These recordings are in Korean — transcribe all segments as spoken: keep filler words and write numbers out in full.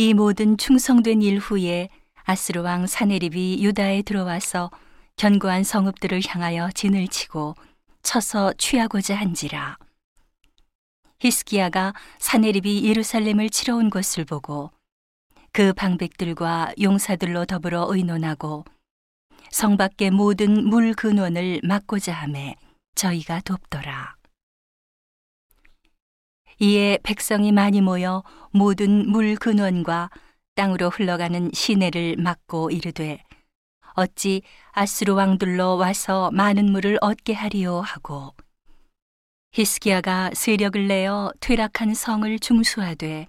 이 모든 충성된 일 후에 아스로 왕 사네립이 유다에 들어와서 견고한 성읍들을 향하여 진을 치고 쳐서 취하고자 한지라. 히스기야가 사네립이 예루살렘을 치러 온 것을 보고 그 방백들과 용사들로 더불어 의논하고 성 밖의 모든 물 근원을 막고자 하매 저희가 돕더라. 이에 백성이 많이 모여 모든 물 근원과 땅으로 흘러가는 시내를 막고 이르되, 어찌 아스로 왕들로 와서 많은 물을 얻게 하리요 하고, 히스기야가 세력을 내어 퇴락한 성을 중수하되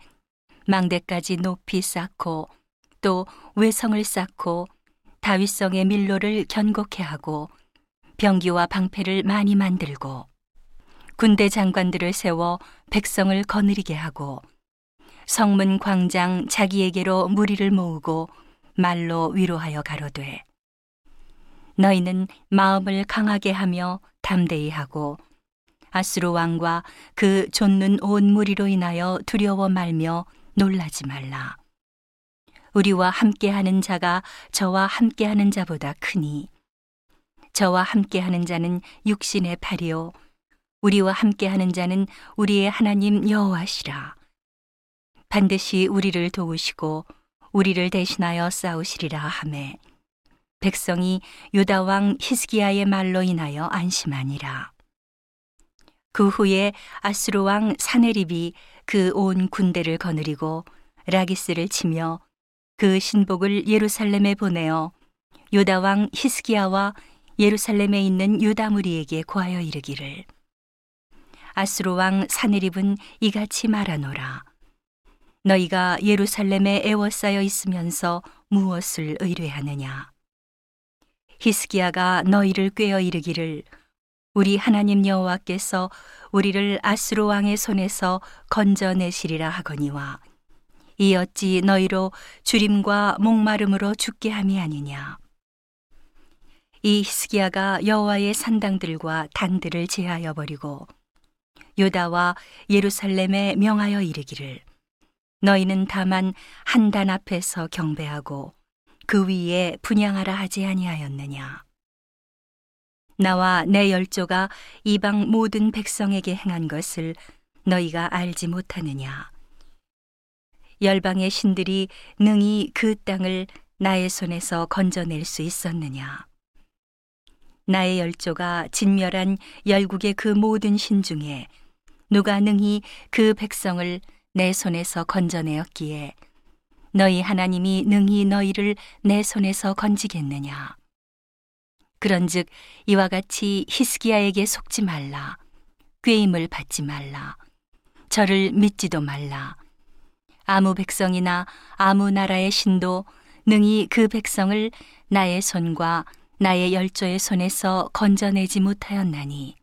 망대까지 높이 쌓고 또 외성을 쌓고 다윗성의 밀로를 견고케 하고 병기와 방패를 많이 만들고 군대 장관들을 세워 백성을 거느리게 하고 성문 광장 자기에게로 무리를 모으고 말로 위로하여 가로되, 너희는 마음을 강하게 하며 담대히 하고 아스로 왕과 그 좇는 온 무리로 인하여 두려워 말며 놀라지 말라. 우리와 함께하는 자가 저와 함께하는 자보다 크니 저와 함께하는 자는 육신의 팔이요 우리와 함께하는 자는 우리의 하나님 여호와시라. 반드시 우리를 도우시고 우리를 대신하여 싸우시리라 하매 백성이 유다 왕 히스기야의 말로 인하여 안심하니라. 그 후에 아스로 왕 사네립이 그 온 군대를 거느리고 라기스를 치며 그 신복을 예루살렘에 보내어 유다 왕 히스기야와 예루살렘에 있는 유다 무리에게 고하여 이르기를, 아스로 왕 사네립은 이같이 말하노라. 너희가 예루살렘에 애워싸여 있으면서 무엇을 의뢰하느냐? 히스기야가 너희를 꾀어 이르기를, 우리 하나님 여호와께서 우리를 아스로 왕의 손에서 건져내시리라 하거니와 이 어찌 너희로 주림과 목마름으로 죽게 함이 아니냐? 이 히스기야가 여호와의 산당들과 단들을 제하여 버리고 유다와 예루살렘에 명하여 이르기를, 너희는 다만 한 단 앞에서 경배하고 그 위에 분향하라 하지 아니하였느냐? 나와 내 열조가 이방 모든 백성에게 행한 것을 너희가 알지 못하느냐? 열방의 신들이 능히 그 땅을 나의 손에서 건져낼 수 있었느냐? 나의 열조가 진멸한 열국의 그 모든 신 중에 누가 능히 그 백성을 내 손에서 건져내었기에 너희 하나님이 능히 너희를 내 손에서 건지겠느냐? 그런즉 이와 같이 히스기야에게 속지 말라. 꾀임을 받지 말라. 저를 믿지도 말라. 아무 백성이나 아무 나라의 신도 능히 그 백성을 나의 손과 나의 열조의 손에서 건져내지 못하였나니,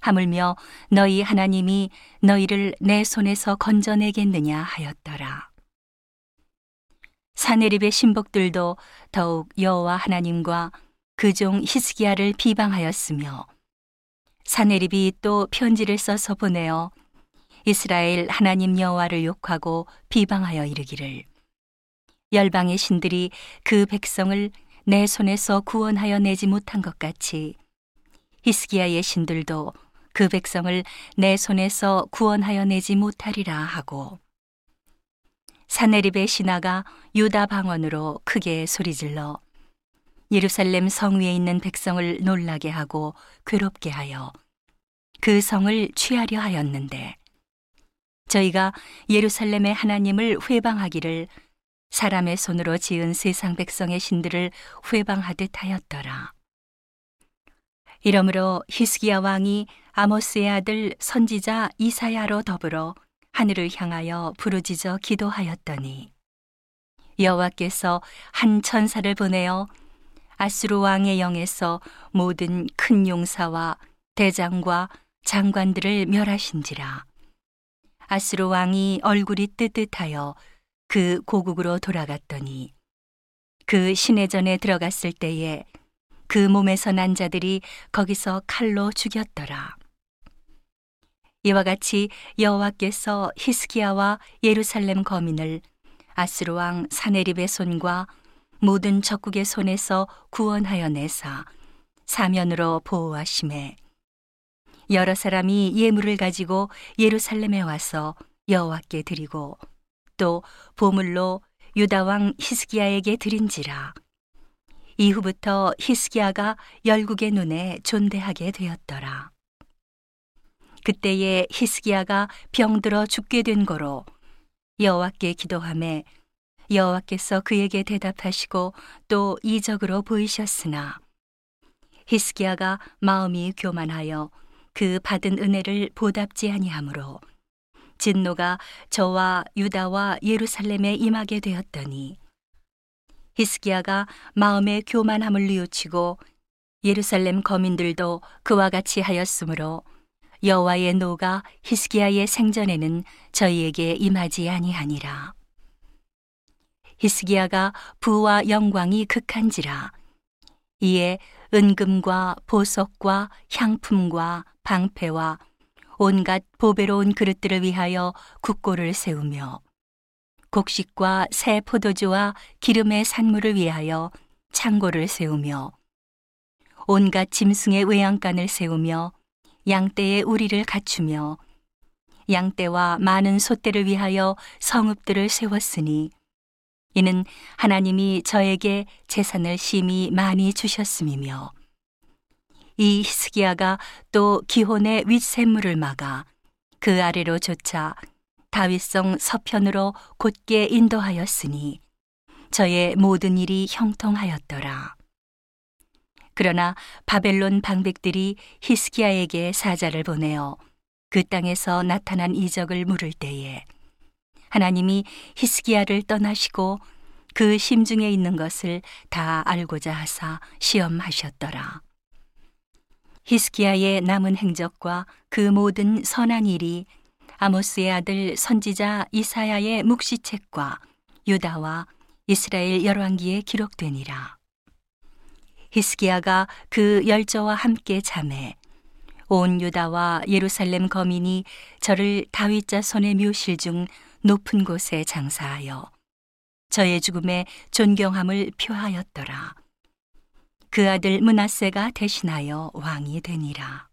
하물며 너희 하나님이 너희를 내 손에서 건져내겠느냐 하였더라. 사네립의 신복들도 더욱 여호와 하나님과 그 종 히스기야를 비방하였으며 사네립이 또 편지를 써서 보내어 이스라엘 하나님 여호와를 욕하고 비방하여 이르기를, 열방의 신들이 그 백성을 내 손에서 구원하여 내지 못한 것 같이 히스기야의 신들도 그 백성을 내 손에서 구원하여 내지 못하리라 하고, 사네립의 신하가 유다 방언으로 크게 소리질러 예루살렘 성 위에 있는 백성을 놀라게 하고 괴롭게 하여 그 성을 취하려 하였는데, 저희가 예루살렘의 하나님을 회방하기를 사람의 손으로 지은 세상 백성의 신들을 회방하듯 하였더라. 이러므로 히스기야 왕이 아모스의 아들 선지자 이사야로 더불어 하늘을 향하여 부르짖어 기도하였더니, 여호와께서 한 천사를 보내어 아스로 왕의 영에서 모든 큰 용사와 대장과 장관들을 멸하신지라. 아스로 왕이 얼굴이 뜨뜻하여 그 고국으로 돌아갔더니 그 시내전에 들어갔을 때에 그 몸에서 난 자들이 거기서 칼로 죽였더라. 이와 같이 여호와께서 히스기야와 예루살렘 거민을 아스로 왕 사네립의 손과 모든 적국의 손에서 구원하여 내사 사면으로 보호하심에 여러 사람이 예물을 가지고 예루살렘에 와서 여호와께 드리고 또 보물로 유다 왕 히스기야에게 드린지라. 이후부터 히스기야가 열국의 눈에 존대하게 되었더라. 그때에 히스기야가 병들어 죽게 된 거로 여호와께 기도하매 여호와께서 그에게 대답하시고 또 이적으로 보이셨으나 히스기야가 마음이 교만하여 그 받은 은혜를 보답지 아니하므로 진노가 저와 유다와 예루살렘에 임하게 되었더니 히스기야가 마음의 교만함을 뉘우치고 예루살렘 거민들도 그와 같이 하였으므로 여호와의 노가 히스기야의 생전에는 저희에게 임하지 아니하니라. 히스기야가 부와 영광이 극한지라. 이에 은금과 보석과 향품과 방패와 온갖 보배로운 그릇들을 위하여 국고를 세우며 곡식과 새 포도주와 기름의 산물을 위하여 창고를 세우며 온갖 짐승의 외양간을 세우며 양떼의 우리를 갖추며 양떼와 많은 소떼를 위하여 성읍들을 세웠으니 이는 하나님이 저에게 재산을 심히 많이 주셨음이며 이 히스기야가 또 기혼의 윗샘물을 막아 그 아래로 조차 다윗성 서편으로 곧게 인도하였으니 저의 모든 일이 형통하였더라. 그러나 바벨론 방백들이 히스기야에게 사자를 보내어 그 땅에서 나타난 이적을 물을 때에 하나님이 히스기야를 떠나시고 그 심중에 있는 것을 다 알고자 하사 시험하셨더라. 히스기야의 남은 행적과 그 모든 선한 일이 아모스의 아들 선지자 이사야의 묵시책과 유다와 이스라엘 열왕기에 기록되니라. 히스기야가 그 열저와 함께 자매 온 유다와 예루살렘 거민이 저를 다윗 자손의 묘실 중 높은 곳에 장사하여 저의 죽음에 존경함을 표하였더라. 그 아들 므낫세가 대신하여 왕이 되니라.